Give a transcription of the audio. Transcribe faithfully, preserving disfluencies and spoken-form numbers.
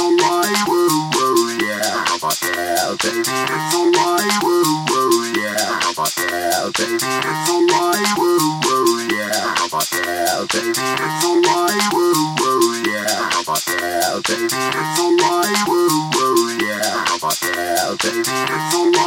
all right, woo, woo, yeah. How about that, baby? It's all right.